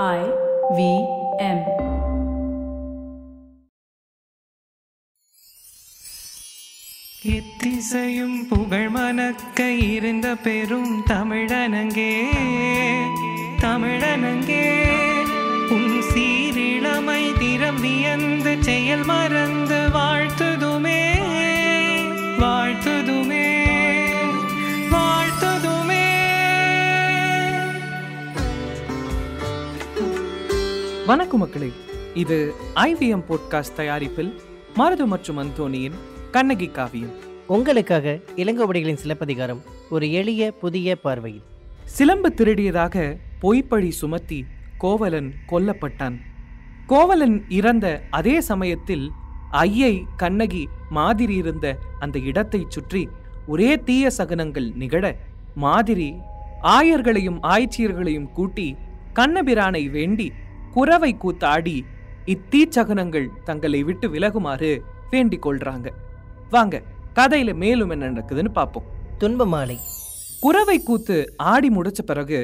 IVM எத்திசையும் புகழ் மணக்க இருந்த பெரும் தமிழனங்கே தமிழனங்கே உன் சீரிழமை திறம் வியந்து செயல் மறந்து வாழ்த்துதுமே வாழ்த்துதுமே வணக்கம் மக்களே, இது IVM Podcast தயாரிப்பில் மருது மற்றும் அந்தோணியின் கண்ணகி காவியம் உங்களுக்காக இளங்கோ அடிகளின் சிலப்பதிகாரம், ஒரு எளிய புதிய பார்வையில். சிலம்பு திருடியதாக பொய்ப்பழி சுமத்தி கோவலன் கொல்லப்பட்டான். கோவலன் இறந்த அதே சமயத்தில் ஐயை கண்ணகி மாதிரி இருந்த அந்த இடத்தை சுற்றி ஒரே தீய சகுனங்கள் நிகழ மாதிரி ஆயர்களையும் ஆய்ச்சியர்களையும் கூட்டி கண்ணபிரானை வேண்டி குறவை கூத்தாடி இத்தீச்சகனங்கள் தங்களை விட்டு விலகுமாறு வேண்டிக் கொள்றாங்க. வாங்க கதையில மேலும் என்ன நடக்குதுன்னு பார்ப்போம். துன்ப மாலை குறவை கூத்து ஆடி முடிச்ச பிறகு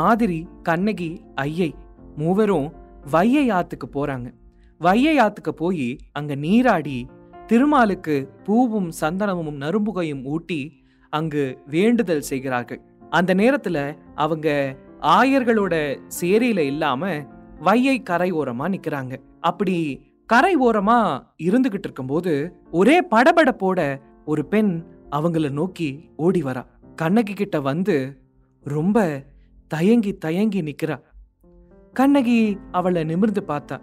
மாதிரி கண்ணகி ஐயை மூவரும் வையை ஆத்துக்கு போறாங்க. வையை ஆத்துக்கு போய் அங்க நீராடி திருமாலுக்கு பூவும் சந்தனமும் நறும்புகையும் ஊட்டி அங்கு வேண்டுதல் செய்கிறார்கள். அந்த நேரத்துல அவங்க ஆயர்களோட சேரியில இல்லாம வையை கரை ஓரமா நிக்கிறாங்க. அப்படி கரை ஓரமா இருந்துகிட்டு இருக்கும் போது ஒரே படபடப்போட ஒரு பெண் அவங்கள நோக்கி ஓடி வரா. கண்ணகி கிட்ட வந்து ரொம்ப தயங்கி தயங்கி நிக்கிறா. கண்ணகி அவளை நிமிர்ந்து பார்த்தா.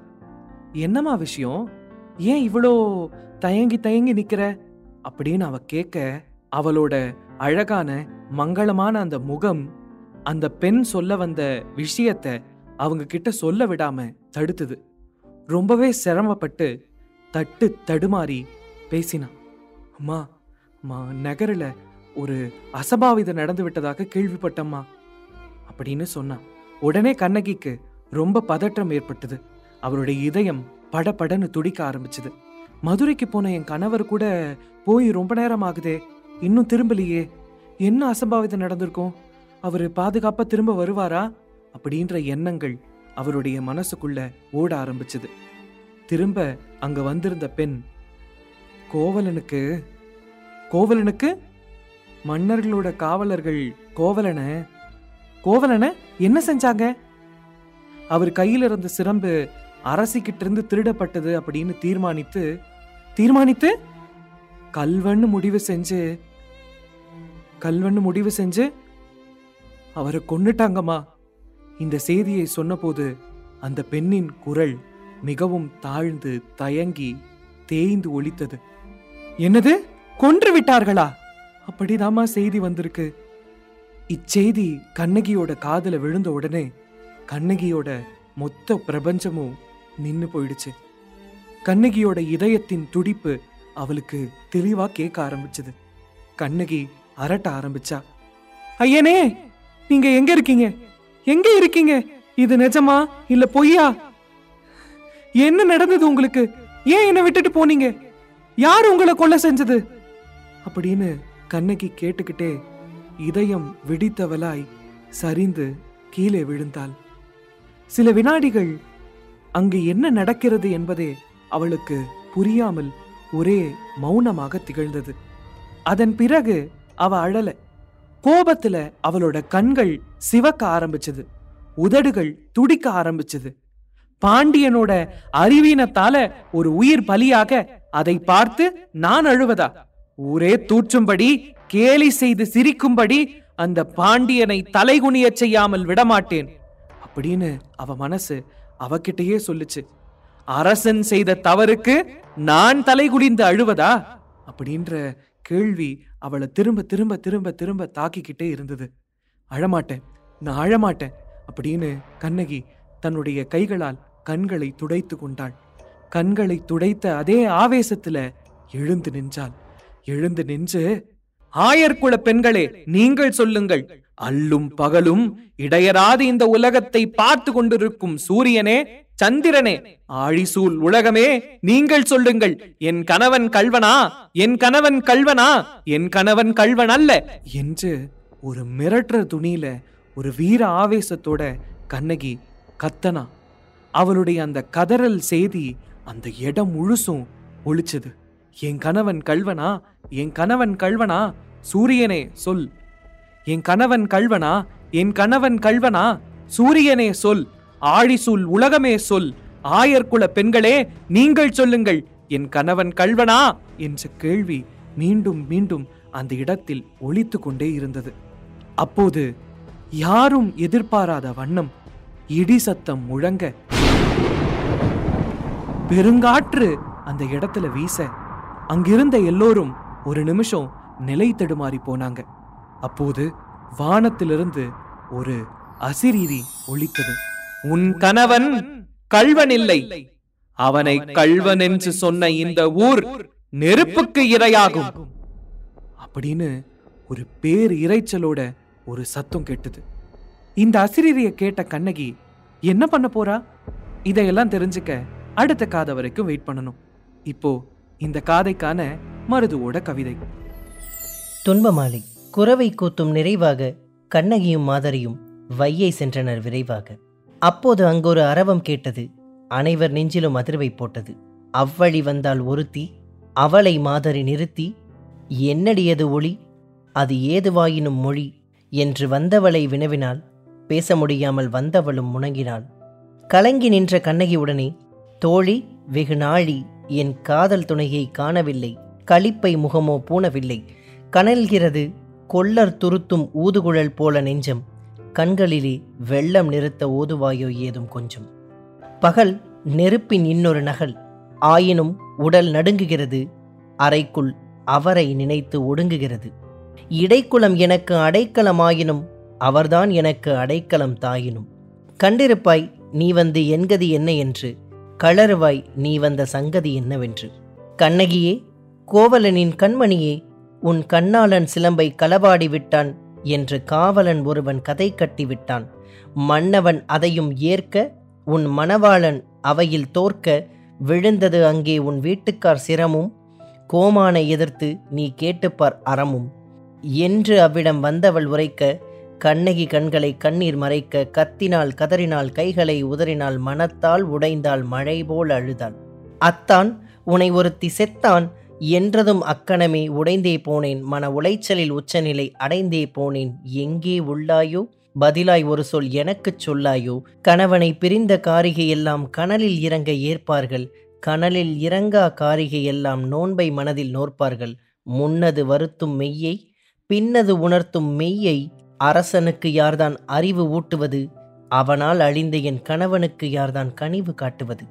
என்னமா விஷயம், ஏன் இவ்வளோ தயங்கி தயங்கி நிக்கிற அப்படின்னு அவ கேட்க, அவளோட அழகான மங்களமான அந்த முகம் அந்த பெண் சொல்ல வந்த விஷயத்தை அவங்க கிட்ட சொல்ல விடாம தடுத்தது. ரொம்பவே சிரமப்பட்டு தட்டு தடுமாறி பேசினான். அம்மா, நகரில் ஒரு அசபாவிதம் நடந்து விட்டதாக கேள்விப்பட்டம்மா அப்படின்னு சொன்னான். உடனே கண்ணகிக்கு ரொம்ப பதற்றம் ஏற்பட்டது. அவருடைய இதயம் படபடன்னு துடிக்க ஆரம்பிச்சது. மதுரைக்கு போன என் கணவர் கூட போய் ரொம்ப நேரம் ஆகுதே, இன்னும் திரும்பலையே, என்ன அசபாவிதம் நடந்திருக்கும், அவரு பாதுகாப்பா திரும்ப வருவாரா அப்படின்ற எண்ணங்கள் அவருடைய மனசுக்குள்ள ஓட ஆரம்பிச்சது. திரும்ப அங்க வந்திருந்த பெண், கோவலனுக்கு மன்னர்களோட காவலர்கள் கோவலனை என்ன செஞ்சாங்க, அவர் கையில இருந்த சிலம்பு அரசிக்கிட்ட இருந்து திருடப்பட்டது அப்படின்னு தீர்மானித்து கல்வன்னு முடிவு செஞ்சு அவரை கொன்னுட்டாங்கம்மா. இந்த செய்தியை சொன்னபோது அந்த பெண்ணின் குரல் மிகவும் தாழ்ந்து தயங்கி தேய்ந்து ஒலித்தது. என்னது, கொன்று விட்டார்களா? அப்படிதாமா செய்தி வந்திருக்கு. இச்செய்தி கண்ணகியோட காதுல விழுந்த உடனே கண்ணகியோட மொத்த பிரபஞ்சமும் நின்னு போயிடுச்சு. கண்ணகியோட இதயத்தின் துடிப்பு அவளுக்கு தெளிவா கேட்க ஆரம்பிச்சது. கண்ணகி அரட்ட ஆரம்பிச்சா. ஐயனே, நீங்க எங்க இருக்கீங்க? இது நிஜமா இல்ல பொய்யா? என்ன நடந்தது உங்களுக்கு? ஏன் என்ன விட்டுட்டு போனீங்க? யார் உங்களை கொல்ல செஞ்சது அப்படின்னு கண்ணகி கேட்டுக்கிட்டே இதயம் வெடித்தவளாய் சரிந்து கீழே விழுந்தாள். சில வினாடிகள் அங்கு என்ன நடக்கிறது என்பதே அவளுக்கு புரியாமல் ஒரே மௌனமாக திகழ்ந்தது. அதன் பிறகு அவ அழல. கோபத்துல அவளோட கண்கள் சிவக்க ஆரம்பிச்சது, உதடுகள் துடிக்க ஆரம்பிச்சது. பாண்டியனோட அறிவீனத்தால ஒரு உயிர் பலியாக அதை பார்த்து நான் அழுவதா? ஊரே தூற்றும்படி, கேலி செய்து சிரிக்கும்படி அந்த பாண்டியனை தலைகுனிய செய்யாமல் விடமாட்டேன் அப்படின்னு அவ மனசு அவகிட்டயே சொல்லுச்சு. அரசன் செய்த தவறுக்கு நான் தலைகுனிந்து அழுவதா அப்படின்ற கேள்வி அவளை திரும்ப திரும்ப திரும்ப திரும்ப தாக்கிக்கிட்டே இருந்தது. நான் அழமாட்டேன் அப்படின்னு கண்ணகி தன்னுடைய கைகளால் கண்களை துடைத்து கொண்டாள். கண்களை துடைத்த அதே ஆவேசத்துல எழுந்து நின்றாள். எழுந்து நின்று, ஆயர்குல பெண்களே, நீங்கள் சொல்லுங்கள், அல்லும் பகலும் இடையராது இந்த உலகத்தை பார்த்து கொண்டிருக்கும் சூரியனே, சந்திரனே, ஆழிசூல் உலகமே, நீங்கள் சொல்லுங்கள், என் கணவன் கல்வனா என் கணவன் கல்வன் அல்ல என்று ஒரு மிரட்டற துணியில ஒரு வீர ஆவேசத்தோட கண்ணகி கத்தனா. அவளுடைய அந்த கதறல் செய்தி அந்த இடம் முழுசும் ஒழிச்சது. என் கணவன் கல்வனா, என் கணவன் கல்வனா, சூரியனே சொல், என் கணவன் கல்வனா, என் கணவன் கல்வனா, சூரியனே சொல், ஆழிசூல் உலகமே சொல், ஆயர்குல பெண்களே நீங்கள் சொல்லுங்கள், என் கணவன் கல்வனா என்ற கேள்வி மீண்டும் மீண்டும் அந்த இடத்தில் ஒலித்து கொண்டே இருந்தது. அப்போது யாரும் எதிர்பாராத வண்ணம் இடி சத்தம் முழங்க, பெருங்காற்று அந்த இடத்துல வீச, அங்கிருந்த எல்லோரும் ஒரு நிமிஷம் நிலை தடுமாறி போனாங்க. அப்போது வானத்திலிருந்து ஒரு அசிரீரி ஒலித்தது. உன் கணவன் கள்வன் இல்லை, அவனை கள்வன் என்று சொன்ன இந்த ஊர் நெருப்புக்கு இரையாகும் அப்படின்னு ஒரு பேர் இறைச்சலோட ஒரு சத்தம் கேட்டது. இந்த அசிரீரியை கேட்ட கண்ணகி என்ன பண்ண போறா? இதையெல்லாம் தெரிஞ்சுக்க அடுத்த காதை வரைக்கும் வெயிட் பண்ணணும். இப்போ இந்த காதைக்கான மருதுவோட கவிதை. துன்ப மாலை. குறவை கூத்தும் நிறைவாக கண்ணகியும் மாதரியும் வையை சென்றனர் விரைவாக. அப்போது அங்கொரு அரவம் கேட்டது, அனைவர் நெஞ்சிலும் அதிர்வை போட்டது. அவ்வழி வந்தால் ஒருத்தி அவளை மாதரி நிறுத்தி, என்னடியது ஒளி அது ஏதுவாயினும் மொழி என்று வந்தவளை வினவினாள். பேச முடியாமல் வந்தவளும் முணங்கினாள். கலங்கி நின்ற கண்ணகி உடனே, தோழி வெகு நாழி என் காதல் துணையை காணவில்லை, களிப்பை முகமோ பூணவில்லை, கனல்கிறது கொள்ளர் துருத்தும் ஊதுகுழல் போல நெஞ்சம், கண்களிலே வெள்ளம் நிறுத்த ஓதுவாயோ ஏதும் கொஞ்சம். பகல் நெருப்பின் இன்னொரு நகல், ஆயினும் உடல் நடுங்குகிறது, அறைக்குள் அவரை நினைத்து ஒடுங்குகிறது. இடைக்குளம் எனக்கு அடைக்கலமாயினும் அவர்தான் எனக்கு அடைக்கலம் தாயினும், கண்டிருப்பாய் நீ வந்து என்கதி என்ன என்று, களறுவாய் நீ வந்த சங்கதி என்னவென்று. கண்ணகியே கோவலனின் கண்மணியே உன் கண்ணாளன் சிலம்பை களவாடி விட்டான் என்று காவலன் ஒருவன் கதை கட்டி விட்டான், மன்னவன் அதையும் ஏற்க உன் மணவாளன் அவையில் தோற்க, விழுந்தது அங்கே உன் வீட்டுக்கார் சிரமும், கோமானை எதிர்த்து நீ கேட்டுப்பார் அறமும் என்று அவ்விடம் வந்தவள் உரைக்க, கண்ணகி கண்களை கண்ணீர் மறைக்க, கத்தினால் கதறினால் கைகளை உதறினால் மனத்தால் உடைந்தாள் மழை போல் அழுதாள். அத்தான் உனை ஒருத்தி செத்தான் என்றதும் அக்கணமே உடைந்தே போனேன், மன உளைச்சலில் உச்சநிலை அடைந்தே போனேன், எங்கே உள்ளாயோ பதிலாய் ஒரு சொல் எனக்குச் சொல்லாயோ, கணவனை பிரிந்த காரிகையெல்லாம் கனலில் இறங்க ஏற்பார்கள், கனலில் இறங்கா காரிகையெல்லாம் நோன்பை மனதில் நோற்பார்கள், முன்னது வருத்தும் மெய்யை பின்னது உணர்த்தும் மெய்யை, அரசனுக்கு யார்தான் அறிவு ஊட்டுவது அவனால் அழிந்த என் கணவனுக்கு யார்தான் கனிவு காட்டுவது,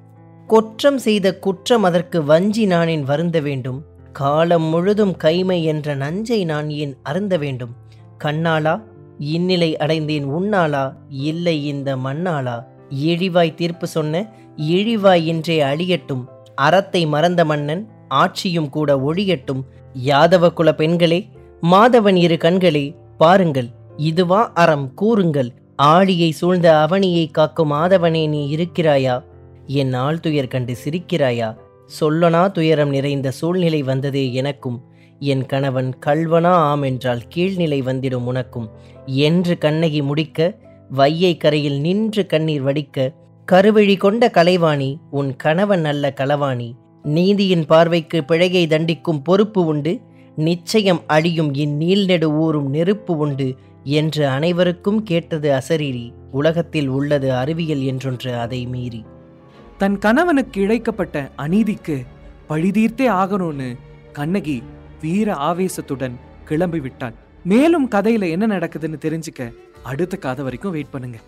குற்றம் செய்த குற்றம் அதற்கு வஞ்சி நானேன் வருந்த வேண்டும், காலம் முழுதும் கைமை என்ற நஞ்சை நான் ஏன் அருந்த வேண்டும், கண்ணாளா இந்நிலை அடைந்தேன் உன்னாளா இல்லை இந்த மண்ணாளா, இழிவாய் தீர்ப்பு சொன்ன இழிவாய் இன்றே அழியட்டும், அறத்தை மறந்த மன்னன் ஆட்சியும் கூட ஒழியட்டும், யாதவ குல பெண்களே மாதவன் இரு கண்களே பாருங்கள் இதுவா அறம் கூறுங்கள், ஆழியை சூழ்ந்த அவனியை காக்கும் மாதவனே நீ இருக்கிறாயா, என் ஆள் துயர் கண்டு சிரிக்கிறாயா, சொல்லனா துயரம் நிறைந்த சூழ்நிலை வந்ததே எனக்கும், என் கணவன் கல்வனா ஆமென்றால் கீழ்நிலை வந்திடும் உனக்கும் என்று கண்ணகி முடிக்க, வையை கரையில் நின்று கண்ணீர் வடிக்க, கருவிழி கொண்ட கலைவாணி உன் கணவன் நல்ல களவாணி, நீதியின் பார்வைக்கு பிழையை தண்டிக்கும் பொறுப்பு உண்டு, நிச்சயம் அழியும் இந்நீள் நெடு ஊறும் நெருப்பு உண்டு என்று அனைவருக்கும் கேட்டது அசரீரி. உலகத்தில் உள்ளது அறிவியல் என்றொன்று அதை மீறி. தன் கணவனுக்கு இழைக்கப்பட்ட அநீதிக்கு பழிதீர்த்தே ஆகணும்னு கண்ணகி வீர ஆவேசத்துடன் கிளம்பிவிட்டான். மேலும் கதையில என்ன நடக்குதுன்னு தெரிஞ்சுக்க அடுத்த காதை வரைக்கும் வெயிட் பண்ணுங்க.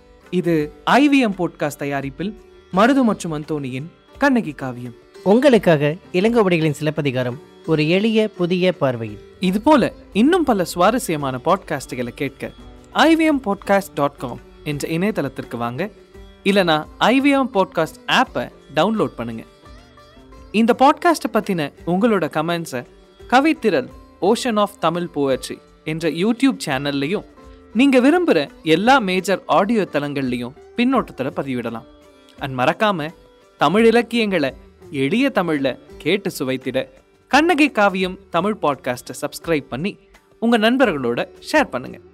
இது IVM பாட்காஸ்ட் தயாரிப்பில் மருது மற்றும் அந்தோணியின் கண்ணகி காவியம். உங்களுக்காக இளங்கோ அடிகளின் சிலப்பதிகாரம், ஒரு எளிய புதிய பார்வையில். இது போல இன்னும் பல சுவாரஸ்யமான பாட்காஸ்டுகளை கேட்க IVMpodcast.com என்ற இணையதளத்திற்கு வாங்க, இல்லைனா IVM பாட்காஸ்ட் ஆப்பை டவுன்லோட் பண்ணுங்க. இந்த பாட்காஸ்ட்டை பற்றின உங்களோட கமெண்ட்ஸை Kavithiral ocean of Tamil poetry என்ற யூடியூப் சேனல்லையும் நீங்கள் விரும்புகிற எல்லா மேஜர் ஆடியோ தளங்கள்லையும் பின்னோட்டத்தில் பதிவிடலாம். அண்ட் மறக்காமல் தமிழ் இலக்கியங்களை எளிய தமிழில் கேட்டு சுவைத்திட கண்ணகி காவியம் தமிழ் பாட்காஸ்ட்டை சப்ஸ்கிரைப் பண்ணி உங்கள் நண்பர்களோட ஷேர் பண்ணுங்கள்.